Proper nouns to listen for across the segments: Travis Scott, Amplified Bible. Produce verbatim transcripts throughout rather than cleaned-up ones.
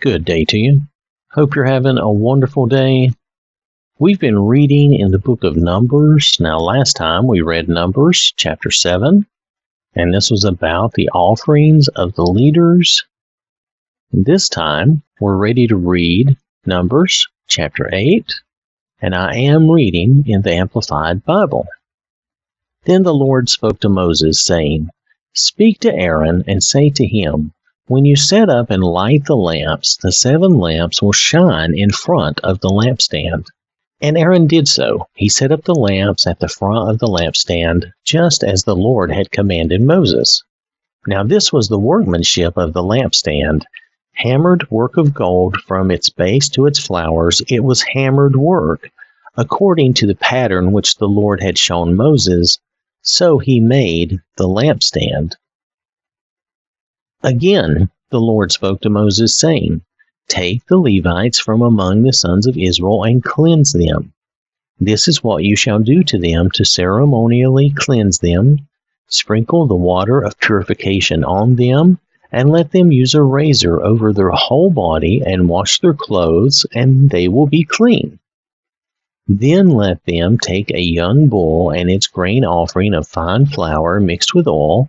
Good day to you. Hope you're having a wonderful day. We've been reading in the book of Numbers. Now, last time we read Numbers chapter seven, and this was about the offerings of the leaders. This time, we're ready to read Numbers chapter eight, and I am reading in the Amplified Bible. Then the Lord spoke to Moses, saying, "Speak to Aaron and say to him, when you set up and light the lamps, the seven lamps will shine in front of the lampstand." And Aaron did so. He set up the lamps at the front of the lampstand, just as the Lord had commanded Moses. Now this was the workmanship of the lampstand, hammered work of gold from its base to its flowers. It was hammered work, according to the pattern which the Lord had shown Moses. So he made the lampstand. Again, the Lord spoke to Moses, saying, "Take the Levites from among the sons of Israel and cleanse them. This is what you shall do to them to ceremonially cleanse them. Sprinkle the water of purification on them, and let them use a razor over their whole body and wash their clothes, and they will be clean. Then let them take a young bull and its grain offering of fine flour mixed with oil,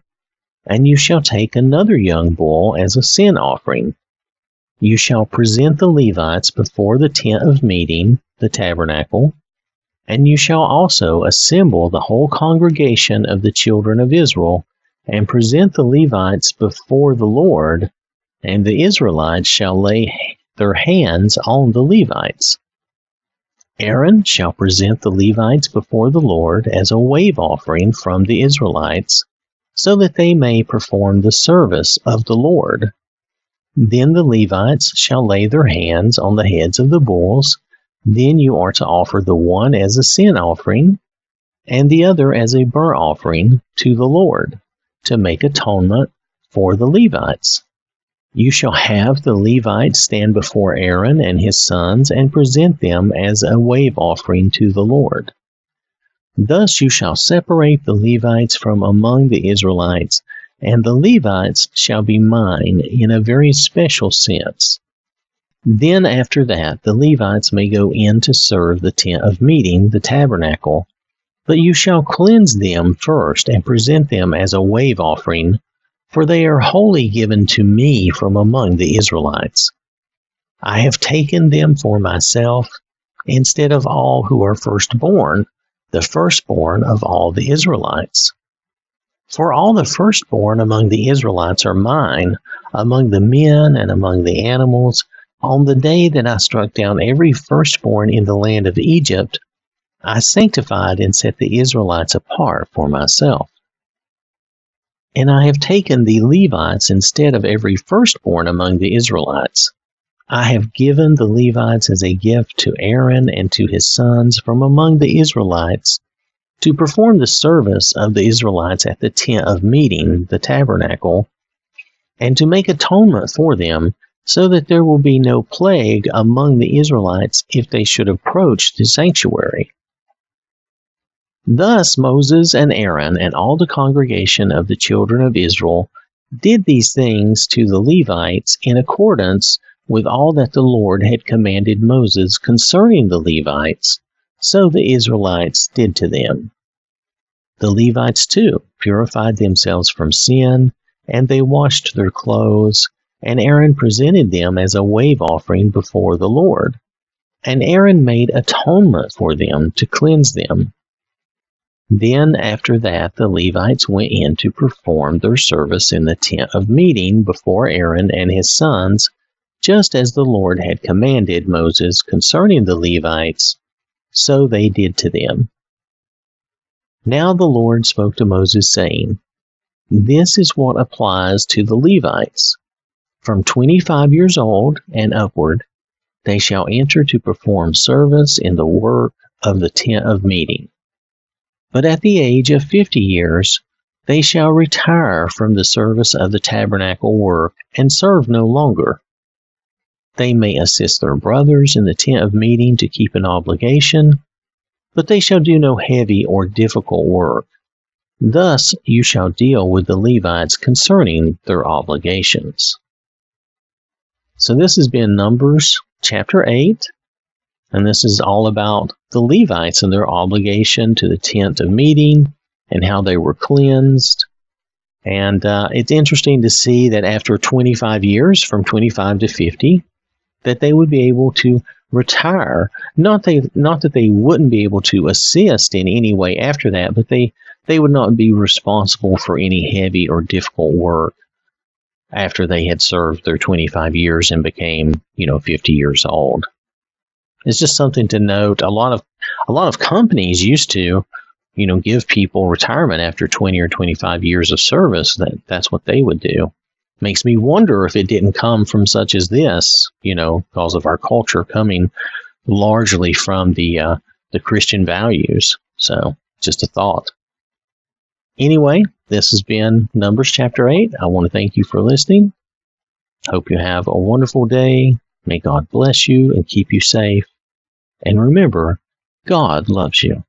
and you shall take another young bull as a sin offering. You shall present the Levites before the tent of meeting, the tabernacle, and you shall also assemble the whole congregation of the children of Israel, and present the Levites before the Lord, and the Israelites shall lay their hands on the Levites. Aaron shall present the Levites before the Lord as a wave offering from the Israelites, so that they may perform the service of the Lord. Then the Levites shall lay their hands on the heads of the bulls. Then you are to offer the one as a sin offering, and the other as a burnt offering to the Lord, to make atonement for the Levites. You shall have the Levites stand before Aaron and his sons, and present them as a wave offering to the Lord. Thus you shall separate the Levites from among the Israelites, and the Levites shall be mine in a very special sense. Then after that the Levites may go in to serve the tent of meeting, the tabernacle, but you shall cleanse them first and present them as a wave offering, for they are wholly given to me from among the Israelites. I have taken them for myself, instead of all who are firstborn, the firstborn of all the Israelites. For all the firstborn among the Israelites are mine, among the men and among the animals. On the day that I struck down every firstborn in the land of Egypt, I sanctified and set the Israelites apart for myself. And I have taken the Levites instead of every firstborn among the Israelites. I have given the Levites as a gift to Aaron and to his sons from among the Israelites to perform the service of the Israelites at the tent of meeting, the tabernacle, and to make atonement for them, so that there will be no plague among the Israelites if they should approach the sanctuary." Thus Moses and Aaron and all the congregation of the children of Israel did these things to the Levites in accordance with all that the Lord had commanded Moses concerning the Levites, so the Israelites did to them. The Levites too purified themselves from sin, and they washed their clothes, and Aaron presented them as a wave offering before the Lord. And Aaron made atonement for them to cleanse them. Then after that the Levites went in to perform their service in the tent of meeting before Aaron and his sons, just as the Lord had commanded Moses concerning the Levites, so they did to them. Now the Lord spoke to Moses, saying, "This is what applies to the Levites. From twenty-five years old and upward, they shall enter to perform service in the work of the tent of meeting. But at the age of fifty years, they shall retire from the service of the tabernacle work and serve no longer. They may assist their brothers in the tent of meeting to keep an obligation, but they shall do no heavy or difficult work. Thus you shall deal with the Levites concerning their obligations." So this has been Numbers chapter eight, and this is all about the Levites and their obligation to the tent of meeting and how they were cleansed. And uh, it's interesting to see that after twenty-five years, from twenty-five to fifty, that they would be able to retire. Not they, not that they wouldn't be able to assist in any way after that, but they, they would not be responsible for any heavy or difficult work after they had served their twenty-five years and became, you know, fifty years old. It's just something to note. A lot of a lot of companies used to, you know, give people retirement after twenty or twenty-five years of service. That that's what they would do. Makes me wonder if it didn't come from such as this, you know, because of our culture coming largely from the uh, the Christian values. So, just a thought. Anyway, this has been Numbers chapter eight. I want to thank you for listening. Hope you have a wonderful day. May God bless you and keep you safe. And remember, God loves you.